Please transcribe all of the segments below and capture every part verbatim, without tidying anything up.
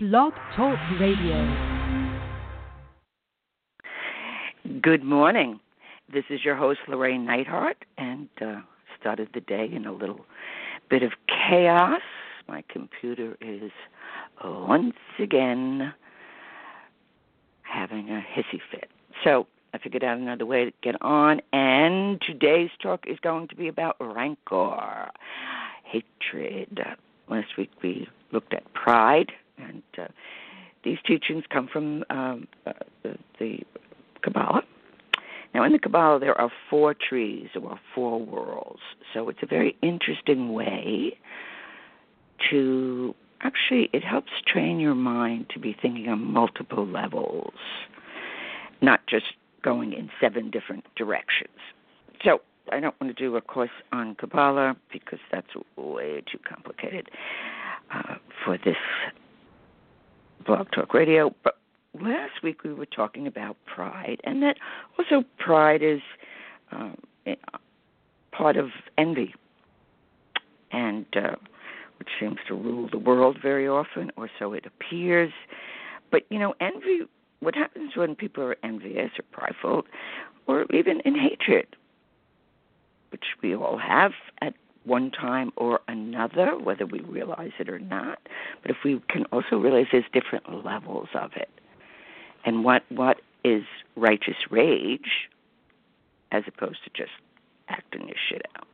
Blog Talk Radio. Good morning. This is your host, Llorraine Neithardt, and uh, started the day in a little bit of chaos. My computer is once again having a hissy fit. So I figured out another way to get on, and today's talk is going to be about rancor, hatred. Last week we looked at pride. And uh, these teachings come from um, uh, the, the Kabbalah. Now, in the Kabbalah, there are four trees or four worlds. So it's a very interesting way to actually, it helps train your mind to be thinking on multiple levels, not just going in seven different directions. So I don't want to do a course on Kabbalah because that's way too complicated uh, for this Blog Talk Radio, but last week we were talking about pride, and that also pride is uh, part of envy, and uh, which seems to rule the world very often, or so it appears. But, you know, envy, what happens when people are envious or prideful, or even in hatred, which we all have at one time or another, whether we realize it or not. But if we can also realize there's different levels of it. And what what is righteous rage as opposed to just acting your shit out.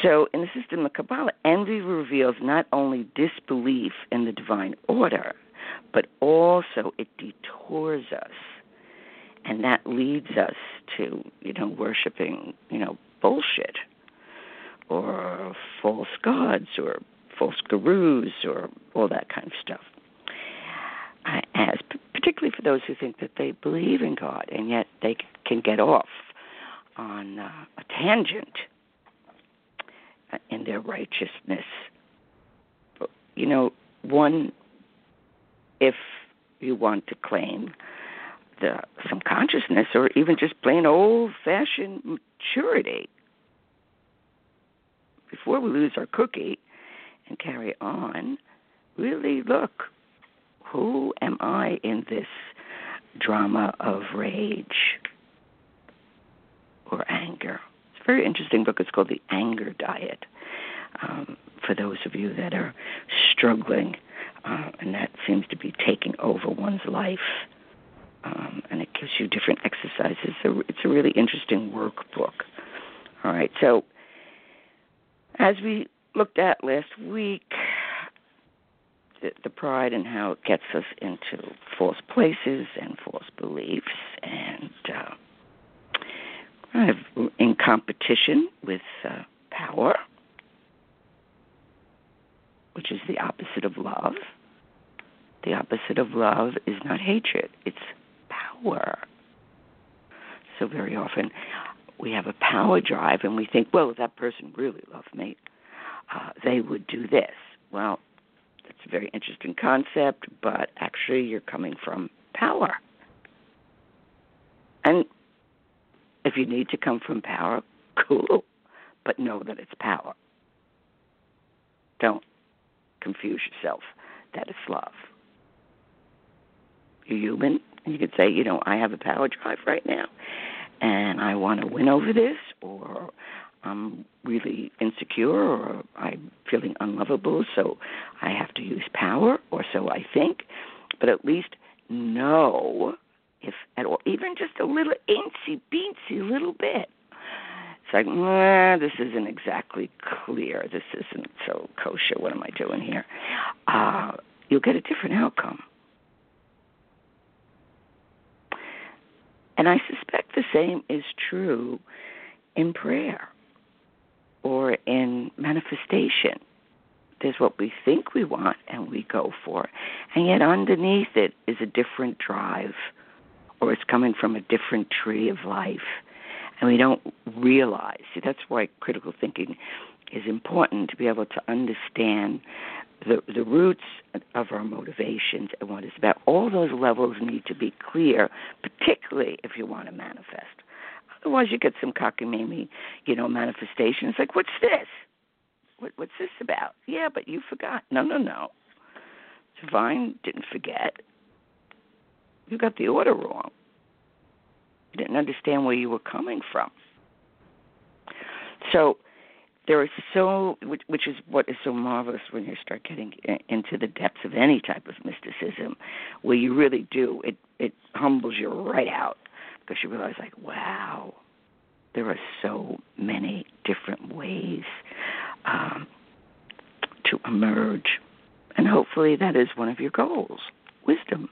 So in the system of Kabbalah, envy reveals not only disbelief in the divine order, but also it detours us. And that leads us to, you know, worshiping, you know, bullshit, or false gods, or false gurus, or all that kind of stuff. I ask, particularly for those who think that they believe in God, and yet they can get off on uh, a tangent in their righteousness. But, you know, one, if you want to claim the, some consciousness, or even just plain old-fashioned maturity, before we lose our cookie and carry on, really look, who am I in this drama of rage or anger? It's a very interesting book. It's called The Anger Diet, um, for those of you that are struggling, uh, and that seems to be taking over one's life. Um, and it gives you different exercises. So it's a really interesting workbook. All right, so as we looked at last week, the, the pride and how it gets us into false places and false beliefs, and uh, kind of in competition with uh, power, which is the opposite of love. The opposite of love is not hatred, it's power. So very often we have a power drive, and we think, well, if that person really loved me, uh, they would do this. Well, that's a very interesting concept, but actually you're coming from power. And if you need to come from power, cool, but know that it's power. Don't confuse yourself that it's love. You're human, and you could say, you know, I have a power drive right now, and I want to win over this, or I'm really insecure, or I'm feeling unlovable, so I have to use power, or so I think. But at least know, if at all, even just a little incy-beancy little bit. It's like, nah, this isn't exactly clear. This isn't so kosher. What am I doing here? Uh, you'll get a different outcome. And I suspect the same is true in prayer or in manifestation. There's what we think we want and we go for it. And yet underneath it is a different drive, or it's coming from a different tree of life. And we don't realize. See, that's why critical thinking is important, to be able to understand the, the roots of our motivations and what it's about. All those levels need to be clear, particularly if you want to manifest. Otherwise, you get some cockamamie, you know, manifestations. Like, what's this? What, what's this about? Yeah, but you forgot. No, no, no. Divine didn't forget. You got the order wrong. You didn't understand where you were coming from. So there is so, which, which is what is so marvelous when you start getting into the depths of any type of mysticism, where you really do, it, it humbles you right out, because you realize, like, wow, there are so many different ways um, to emerge. And hopefully that is one of your goals, wisdom.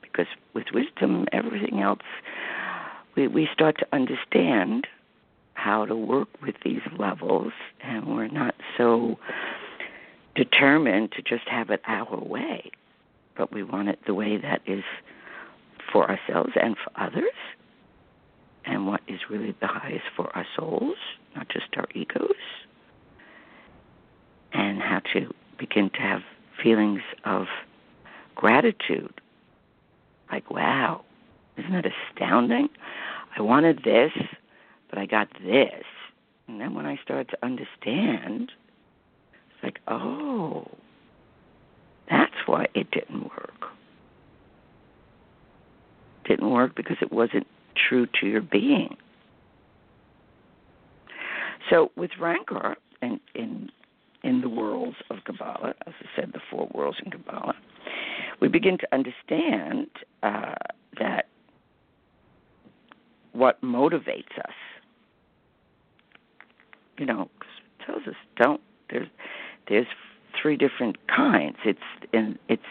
Because with wisdom, everything else, we, we start to understand how to work with these levels, and we're not so determined to just have it our way, but we want it the way that is for ourselves and for others, and what is really the highest for our souls, not just our egos, and how to begin to have feelings of gratitude, like, wow, isn't that astounding? I wanted this, but I got this. And then when I started to understand, it's like, oh, that's why it didn't work. It didn't work because it wasn't true to your being. So with Rancor, and in in the worlds of Kabbalah, as I said, the four worlds in Kabbalah, we begin to understand uh, that what motivates us, you know, it tells us don't. There's there's three different kinds. It's and it's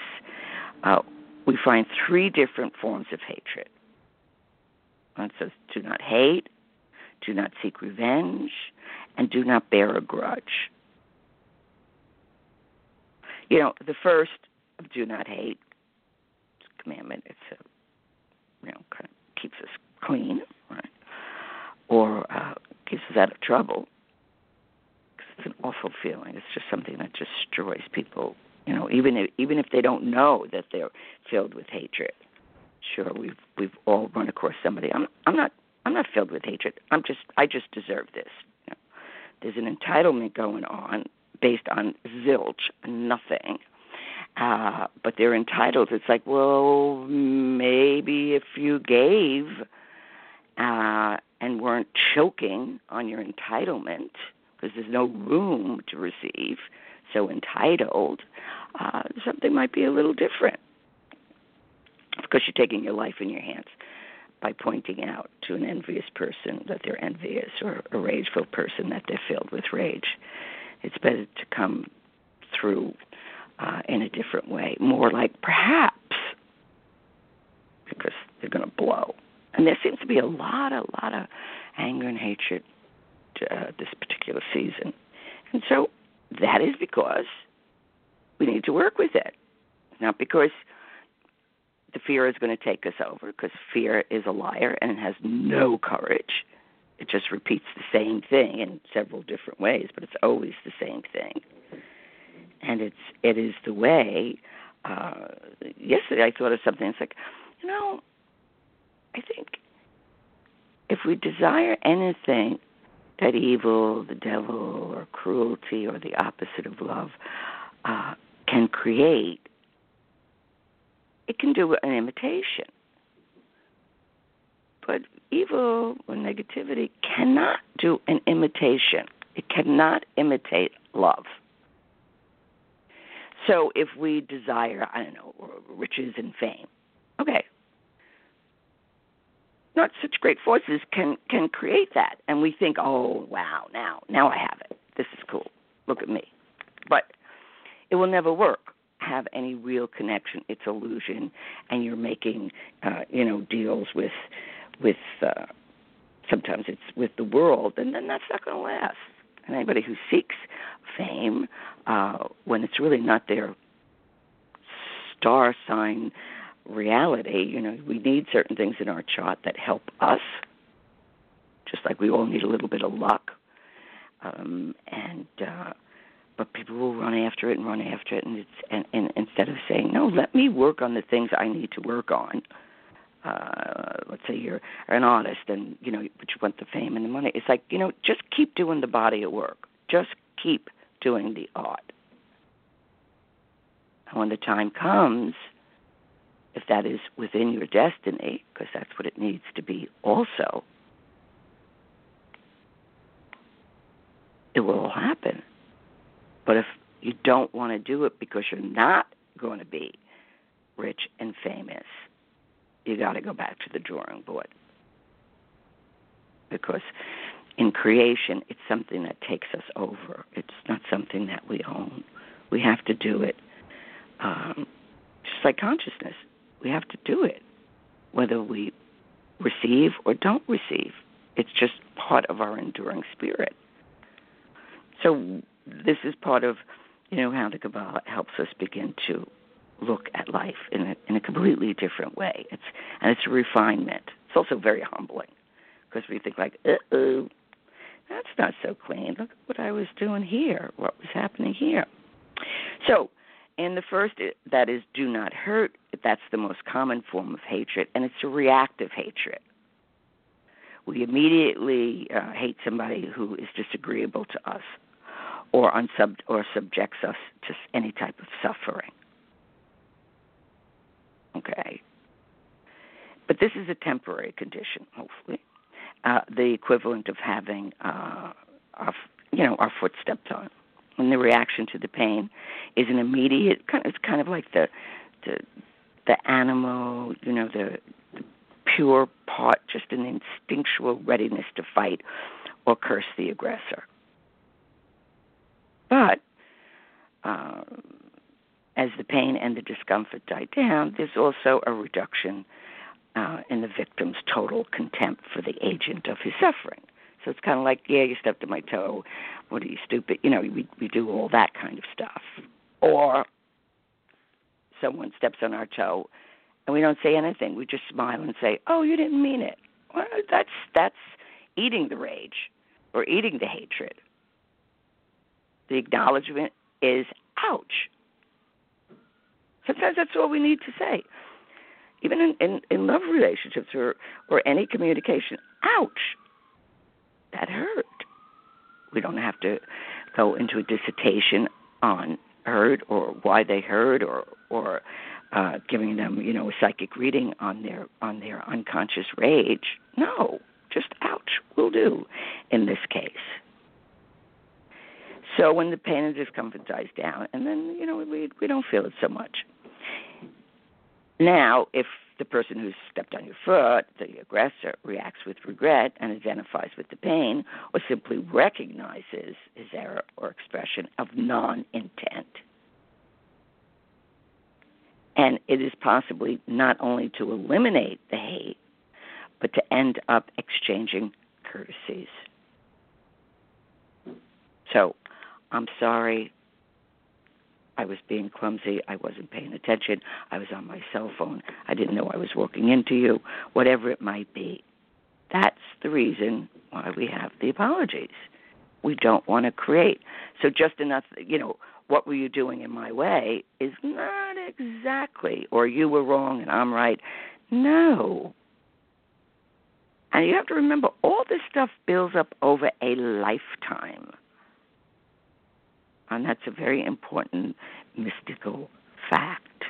uh, we find three different forms of hatred. One says, do not hate, do not seek revenge, and do not bear a grudge. You know, the first, do not hate, it's a commandment. It's a, you know, kind of keeps us clean, right? Or uh, keeps us out of trouble. Cause it's an awful feeling. It's just something that just destroys people. You know, even if, even if they don't know that they're filled with hatred. Sure, we've we've all run across somebody. I'm I'm not I'm not filled with hatred. I'm just I just deserve this. You know? There's an entitlement going on, based on zilch, nothing. Uh, but they're entitled. It's like, well, maybe if you gave uh, and weren't choking on your entitlement, because there's no room to receive, so entitled, uh, something might be a little different. Because you're taking your life in your hands by pointing out to an envious person that they're envious, or a rageful person that they're filled with rage. It's better to come through uh, in a different way, more like perhaps, because they're going to blow. And there seems to be a lot, a lot of anger and hatred uh, this particular season. And so that is because we need to work with it, not because the fear is going to take us over, because fear is a liar and it has no courage. It just repeats the same thing in several different ways, but it's always the same thing. And it's it is the way. Uh, yesterday I thought of something. It's like, you know, I think if we desire anything, that evil, the devil, or cruelty, or the opposite of love, uh, can create, it can do an imitation. But evil or negativity cannot do an imitation. It cannot imitate love. So if we desire, I don't know, riches and fame, okay, not such great forces can, can create that. And we think, oh, wow, now, now I have it. This is cool. Look at me. But it will never work. Have any real connection. It's illusion, and you're making, uh, you know, deals with, with uh, sometimes it's with the world, and then that's not going to last. And anybody who seeks fame uh, when it's really not their star sign reality, you know, we need certain things in our chart that help us, just like we all need a little bit of luck. Um, and, uh, But people will run after it and run after it, and, it's, and, and instead of saying, no, let me work on the things I need to work on. Uh, let's say you're an artist, and you know, but you want the fame and the money. It's like, you know, just keep doing the body of work. Just keep doing the art. And when the time comes, if that is within your destiny, because that's what it needs to be also, it will happen. But if you don't want to do it because you're not going to be rich and famous, you got to go back to the drawing board. Because in creation, it's something that takes us over. It's not something that we own. We have to do it. Um, just like consciousness, we have to do it, whether we receive or don't receive. It's just part of our enduring spirit. So this is part of, you know, how the Kabbalah helps us begin to look at life in a, in a completely different way. It's and it's a refinement. It's also very humbling because we think like, uh-oh, that's not so clean. Look at what I was doing here, what was happening here. So in the first, that is do not hurt, that's the most common form of hatred, and it's a reactive hatred. We immediately uh, hate somebody who is disagreeable to us or, on sub- or subjects us to any type of suffering. Okay. But this is a temporary condition, hopefully, uh, the equivalent of having uh, our, you know, our foot stepped on. And the reaction to the pain is an immediate, kind of, it's kind of like the the, the animal, you know, the, the pure part, just an instinctual readiness to fight or curse the aggressor. But uh, as the pain and the discomfort die down, there's also a reduction uh, in the victim's total contempt for the agent of his suffering. So it's kind of like, yeah, you stepped on my toe. What are you, stupid? You know, we, we do all that kind of stuff. Or someone steps on our toe, and we don't say anything. We just smile and say, oh, you didn't mean it. Well, that's that's eating the rage or eating the hatred. The acknowledgement is, ouch. Sometimes that's all we need to say. Even in, in, in love relationships or, or any communication, ouch. That hurt. We don't have to go into a dissertation on hurt or why they hurt or or uh, giving them, you know, a psychic reading on their on their unconscious rage. No, just ouch will do in this case. So when the pain and discomfort dies down, and then, you know, we we don't feel it so much. Now, if the person who stepped on your foot, the aggressor, reacts with regret and identifies with the pain or simply recognizes his error or expression of non-intent. And it is possibly not only to eliminate the hate, but to end up exchanging courtesies. So, I'm sorry. I was being clumsy. I wasn't paying attention. I was on my cell phone. I didn't know I was walking into you, whatever it might be. That's the reason why we have the apologies. We don't want to create. So just enough, you know, what were you doing in my way is not exactly, or you were wrong and I'm right. No. And you have to remember, all this stuff builds up over a lifetime. And that's a very important mystical fact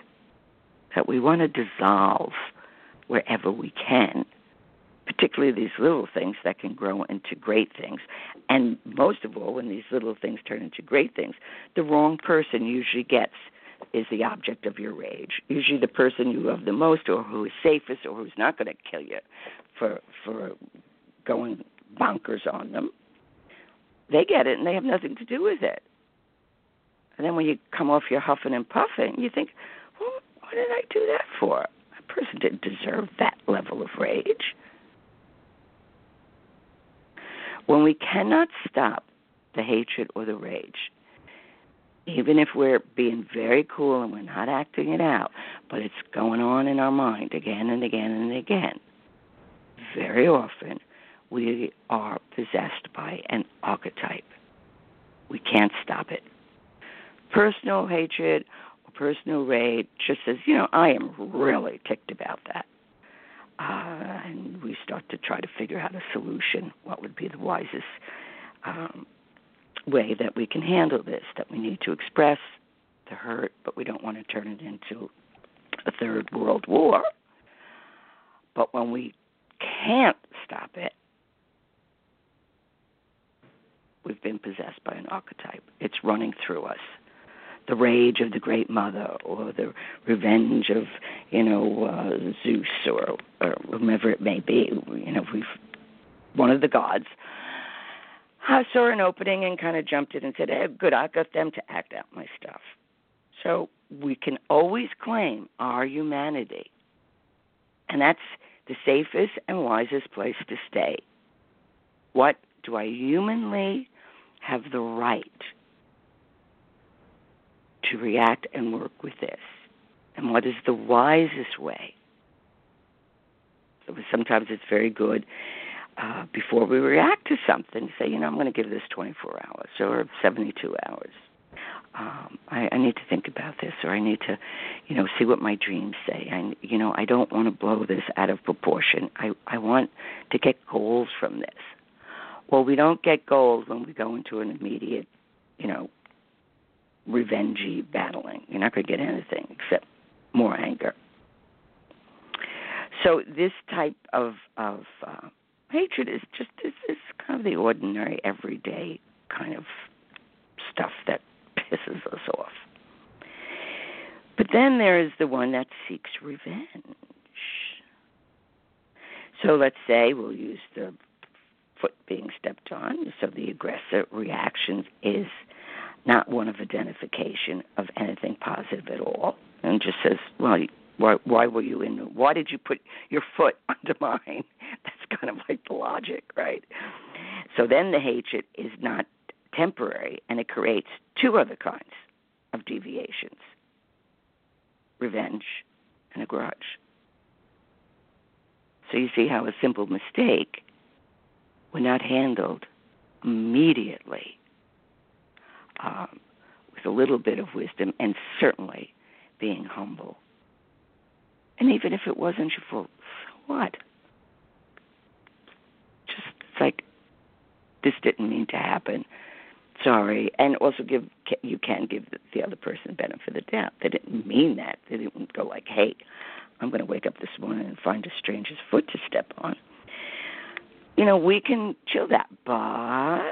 that we want to dissolve wherever we can, particularly these little things that can grow into great things. And most of all, when these little things turn into great things, the wrong person usually gets is the object of your rage. Usually the person you love the most or who is safest or who's not going to kill you for for going bonkers on them, they get it and they have nothing to do with it. And then when you come off your huffing and puffing, you think, well, what did I do that for? That person didn't deserve that level of rage. When we cannot stop the hatred or the rage, even if we're being very cool and we're not acting it out, but it's going on in our mind again and again and again, very often we are possessed by an archetype. We can't stop it. Personal hatred or personal rage just says, you know, I am really ticked about that. Uh, and we start to try to figure out a solution, what would be the wisest um, way that we can handle this, that we need to express the hurt, but we don't want to turn it into a third world war. But when we can't stop it, we've been possessed by an archetype. It's running through us. The rage of the Great Mother, or the revenge of, you know, uh, Zeus, or, or whomever it may be, you know, we've one of the gods. I saw an opening and kind of jumped in and said, hey, good, I got them to act out my stuff. So we can always claim our humanity. And that's the safest and wisest place to stay. What do I humanly have the right to react and work with this? And what is the wisest way? So sometimes it's very good uh, before we react to something, say, you know, I'm going to give this twenty-four hours or seventy-two hours. Um, I, I need to think about this, or I need to, you know, see what my dreams say. I, you know, I don't want to blow this out of proportion. I, I want to get goals from this. Well, we don't get goals when we go into an immediate, you know, revengey battling. You're not going to get anything except more anger. So this type of of uh, hatred is just is, is kind of the ordinary, everyday kind of stuff that pisses us off. But then there is the one that seeks revenge. So let's say we'll use the foot being stepped on. So the aggressive reaction is not one of identification of anything positive at all, and just says, well, why, why were you in, why did you put your foot under mine? That's kind of like the logic, right? So then the hatred is not temporary, and it creates two other kinds of deviations, revenge and a grudge. So you see how a simple mistake, when not handled immediately, Um, with a little bit of wisdom, and certainly being humble. And even if it wasn't your fault, so what? Just it's like, this didn't mean to happen. Sorry. And also give you can give the, the other person the benefit of the doubt. They didn't mean that. They didn't go like, hey, I'm going to wake up this morning and find a stranger's foot to step on. You know, we can chill that, but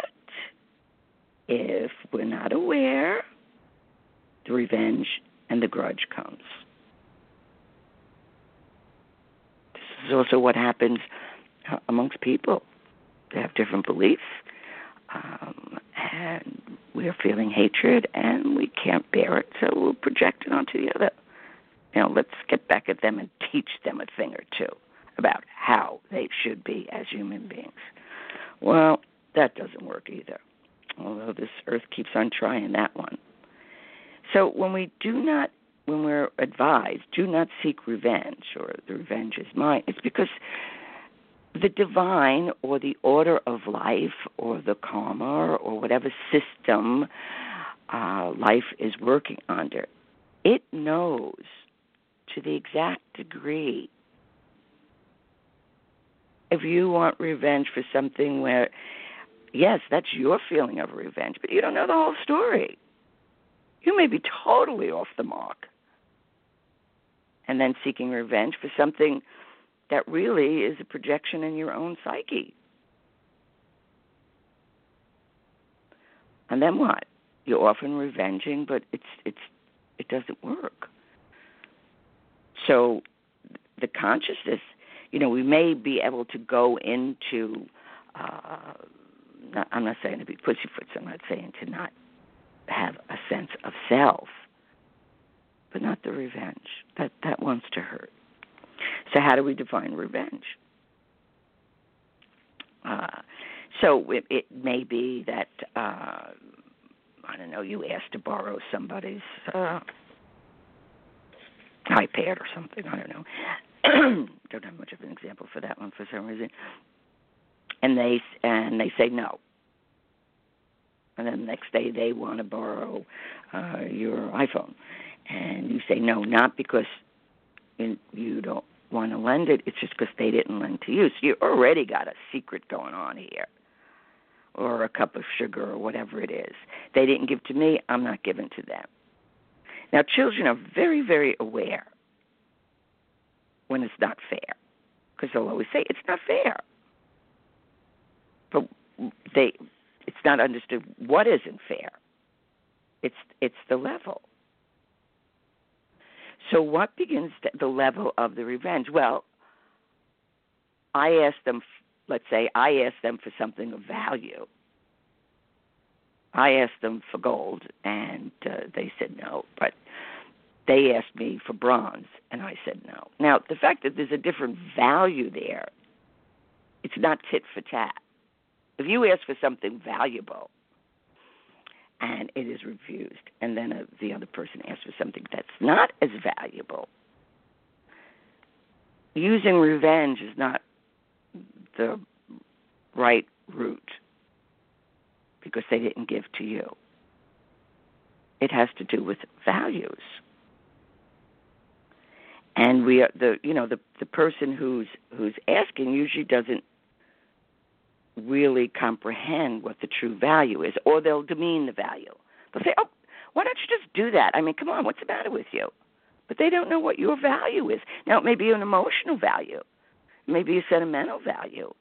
if we're not aware, the revenge and the grudge comes. This is also what happens amongst people. They have different beliefs, um, and we're feeling hatred, and we can't bear it, so we'll project it onto the other. You know, let's get back at them and teach them a thing or two about how they should be as human beings. Well, that doesn't work either, although this earth keeps on trying that one. So when we do not, when we're advised, do not seek revenge, or the revenge is mine, it's because the divine or the order of life or the karma or whatever system uh, life is working under, it knows to the exact degree. If you want revenge for something where, yes, that's your feeling of revenge, but you don't know the whole story. You may be totally off the mark. And then seeking revenge for something that really is a projection in your own psyche. And then what? You're often revenging, but it's it's it doesn't work. So the consciousness, you know, we may be able to go into... Uh, I'm not saying to be pussyfoots. I'm not saying to not have a sense of self, but not the revenge. That that wants to hurt. So how do we define revenge? Uh, so it, it may be that, uh, I don't know, you asked to borrow somebody's uh, iPad or something. I don't know. Don't have much of an example for that one for some reason. And they and they say no. And then the next day they want to borrow uh, your iPhone. And you say no, not because you don't want to lend it. It's just because they didn't lend to you. So you already got a secret going on here, or a cup of sugar or whatever it is. They didn't give to me, I'm not giving to them. Now, children are very, very aware when it's not fair, because they'll always say, it's not fair. But they, it's not understood what isn't fair. It's it's the level. So what begins to, the level of the revenge? Well, I asked them, let's say I asked them for something of value. I asked them for gold, and uh, they said no, but they asked me for bronze, and I said no. Now, the fact that there's a different value there, it's not tit for tat. If you ask for something valuable, and it is refused, and then uh, the other person asks for something that's not as valuable, using revenge is not the right route, because they didn't give to you. It has to do with values. And we are the you know the, the person who's who's asking usually doesn't really comprehend what the true value is, or they'll demean the value. They'll say, "Oh, why don't you just do that? I mean, come on, what's the matter with you?" But they don't know what your value is. Now, it may be an emotional value, it may be a sentimental value,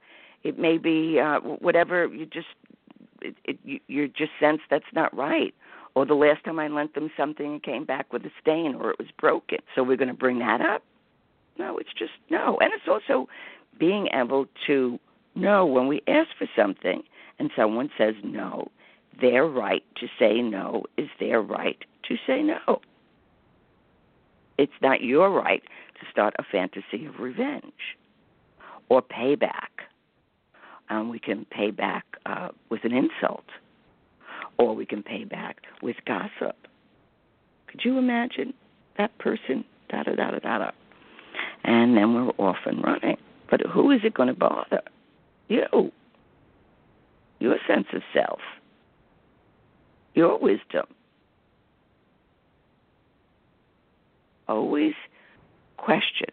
it may be uh, whatever you just it, it, you, you just sense that's not right. Or the last time I lent them something, it came back with a stain, or it was broken. So we're going to bring that up? No, it's just no. And it's also being able to know when we ask for something and someone says no, their right to say no is their right to say no. It's not your right to start a fantasy of revenge or payback. Um, we can pay back uh, with an insult, or we can pay back with gossip. Could you imagine that person, da-da-da-da-da-da? And then we're off and running. But who is it going to bother? You. Your sense of self. Your wisdom. Always question,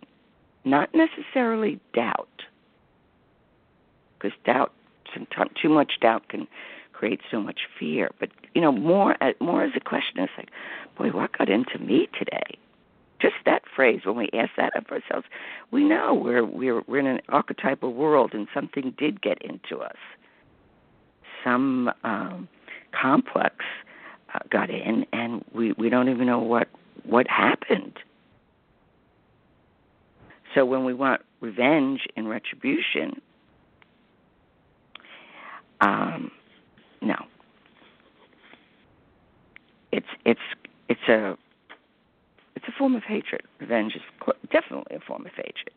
not necessarily doubt, because doubt, sometimes too much doubt can create so much fear. But, you know, more more as a question, it's like, boy, what got into me today? Just that phrase, when we ask that of ourselves, we know we're, we're, we're in an archetypal world and something did get into us. Some um, complex uh, got in, and we, we don't even know what what happened. So when we want revenge and retribution, um, no. It's it's it's a it's a form of hatred. Revenge is definitely a form of hatred,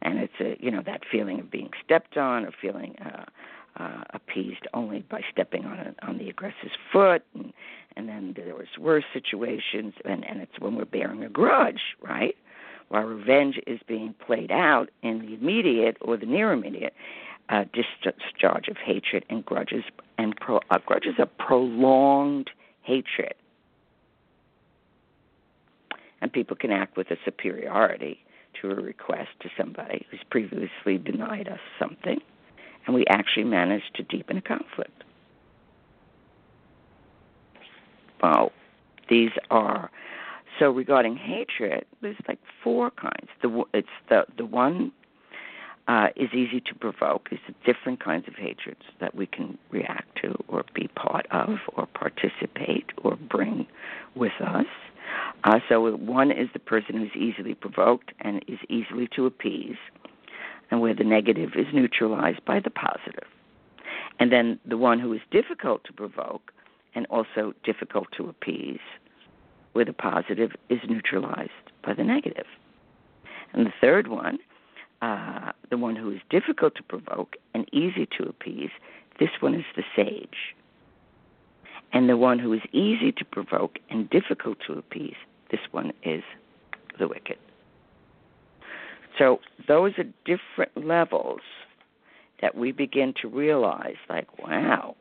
and it's a you know that feeling of being stepped on, or feeling uh, uh, appeased only by stepping on a, on the aggressor's foot, and, and then there was worse situations, and, and it's when we're bearing a grudge, right? While revenge is being played out in the immediate or the near immediate. Uh, discharge of hatred and grudges, and pro, uh, grudges are prolonged hatred. And people can act with a superiority to a request to somebody who's previously denied us something, and we actually manage to deepen a conflict. Well, these are, so regarding hatred, there's like four kinds. The It's the, the one... Uh, is easy to provoke. It's the different kinds of hatreds that we can react to or be part of or participate or bring with us. Uh, so one is the person who's easily provoked and is easily to appease, and where the negative is neutralized by the positive. And then the one who is difficult to provoke and also difficult to appease, where the positive is neutralized by the negative. And the third one, Uh, the one who is difficult to provoke and easy to appease, this one is the sage. And the one who is easy to provoke and difficult to appease, this one is the wicked. So those are different levels that we begin to realize, like, wow,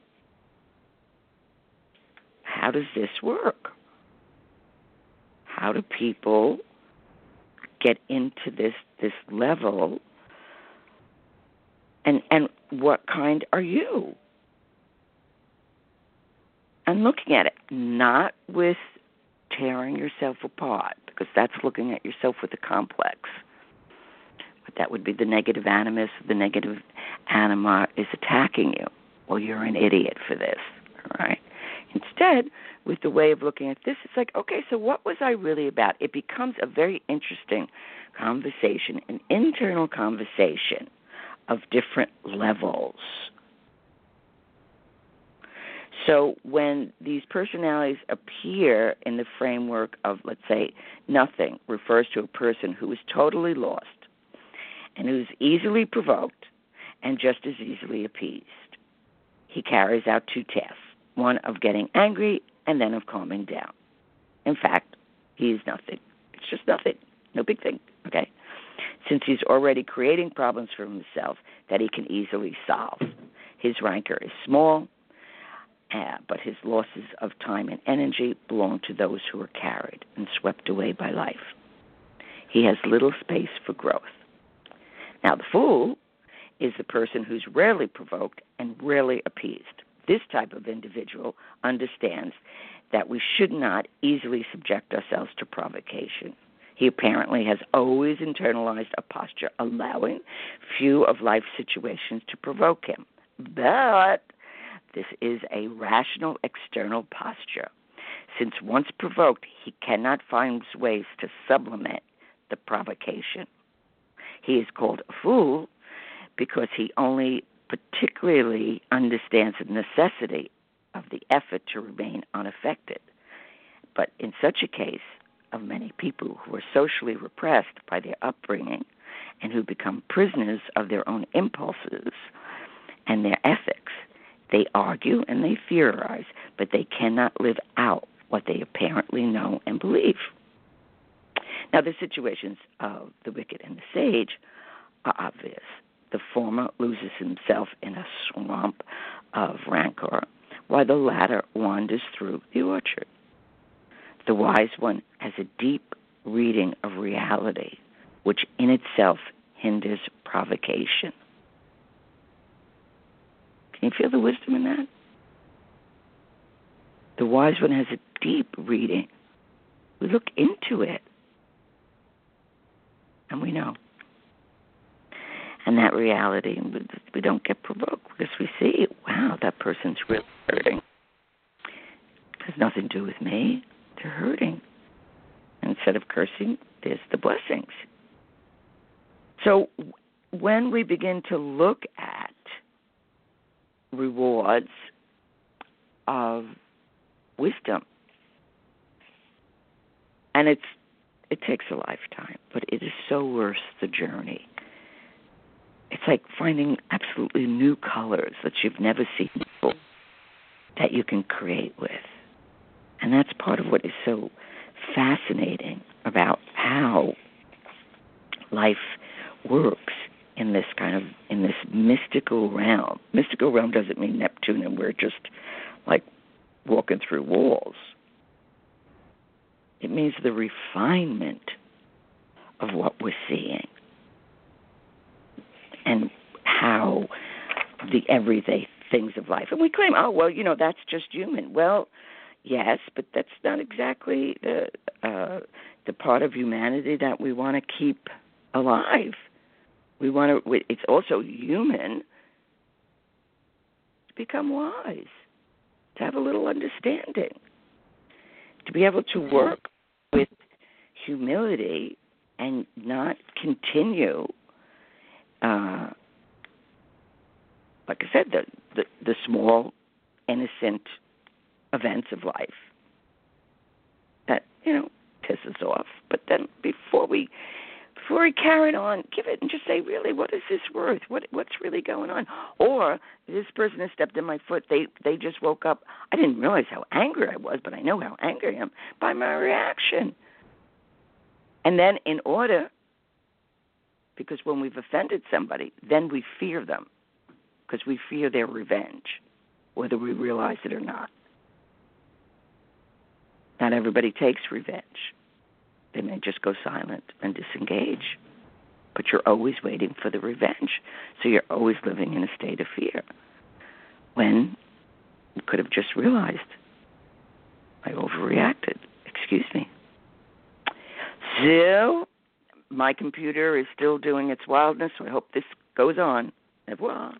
how does this work? How do people get into this this level, and and what kind are you? And looking at it, not with tearing yourself apart, because that's looking at yourself with a complex. But that would be the negative animus. The negative anima is attacking you. Well, you're an idiot for this, all right? Instead, with the way of looking at this, it's like, okay, so what was I really about? It becomes a very interesting conversation, an internal conversation of different levels. So when these personalities appear in the framework of, let's say, nothing refers to a person who is totally lost and who's easily provoked and just as easily appeased. He carries out two tasks, one of getting angry and then of calming down. In fact, he is nothing. It's just nothing. No big thing, okay? Since he's already creating problems for himself that he can easily solve. His rancor is small, Uh, but his losses of time and energy belong to those who are carried and swept away by life. He has little space for growth. Now, the fool is the person who's rarely provoked and rarely appeased. This type of individual understands that we should not easily subject ourselves to provocation. He apparently has always internalized a posture allowing few of life's situations to provoke him. But this is a rational external posture. Since once provoked, he cannot find ways to sublimate the provocation. He is called a fool because he only particularly understands the necessity of the effort to remain unaffected. But in such a case of many people who are socially repressed by their upbringing and who become prisoners of their own impulses and their ethics, they argue and they theorize, but they cannot live out what they apparently know and believe. Now, the situations of the wicked and the sage are obvious. The former loses himself in a swamp of rancor, while the latter wanders through the orchard. The wise one has a deep reading of reality, which in itself hinders provocation. You feel the wisdom in that? The wise one has a deep reading. We look into it, and we know. And that reality, we don't get provoked because we see, wow, that person's really hurting. It has nothing to do with me. They're hurting. And instead of cursing, there's the blessings. So when we begin to look at rewards of wisdom, and it's it takes a lifetime, but it is so worth the journey. It's like finding absolutely new colors that you've never seen before that you can create with, and that's part of what is so fascinating about how life works in this kind of, in this mystical realm. Mystical realm doesn't mean Neptune and we're just like walking through walls. It means the refinement of what we're seeing and how the everyday things of life. And we claim, oh, well, you know, that's just human. Well, yes, but that's not exactly the, uh, the part of humanity that we want to keep alive. We want to. It's also human to become wise, to have a little understanding, to be able to work with humility and not continue, uh, like I said, the, the, the small, innocent events of life that, you know, piss us off. But then before we... Before we carry on, give it and just say, really, what is this worth? What What's really going on? Or this person has stepped in my foot. They they just woke up. I didn't realize how angry I was, but I know how angry I am by my reaction. And then in order, because when we've offended somebody, then we fear them because we fear their revenge, whether we realize it or not. Not everybody takes revenge. They may just go silent and disengage. But you're always waiting for the revenge. So you're always living in a state of fear. When you could have just realized, I overreacted. excuse me. So, my computer is still doing its wildness, so I hope this goes on. Au revoir.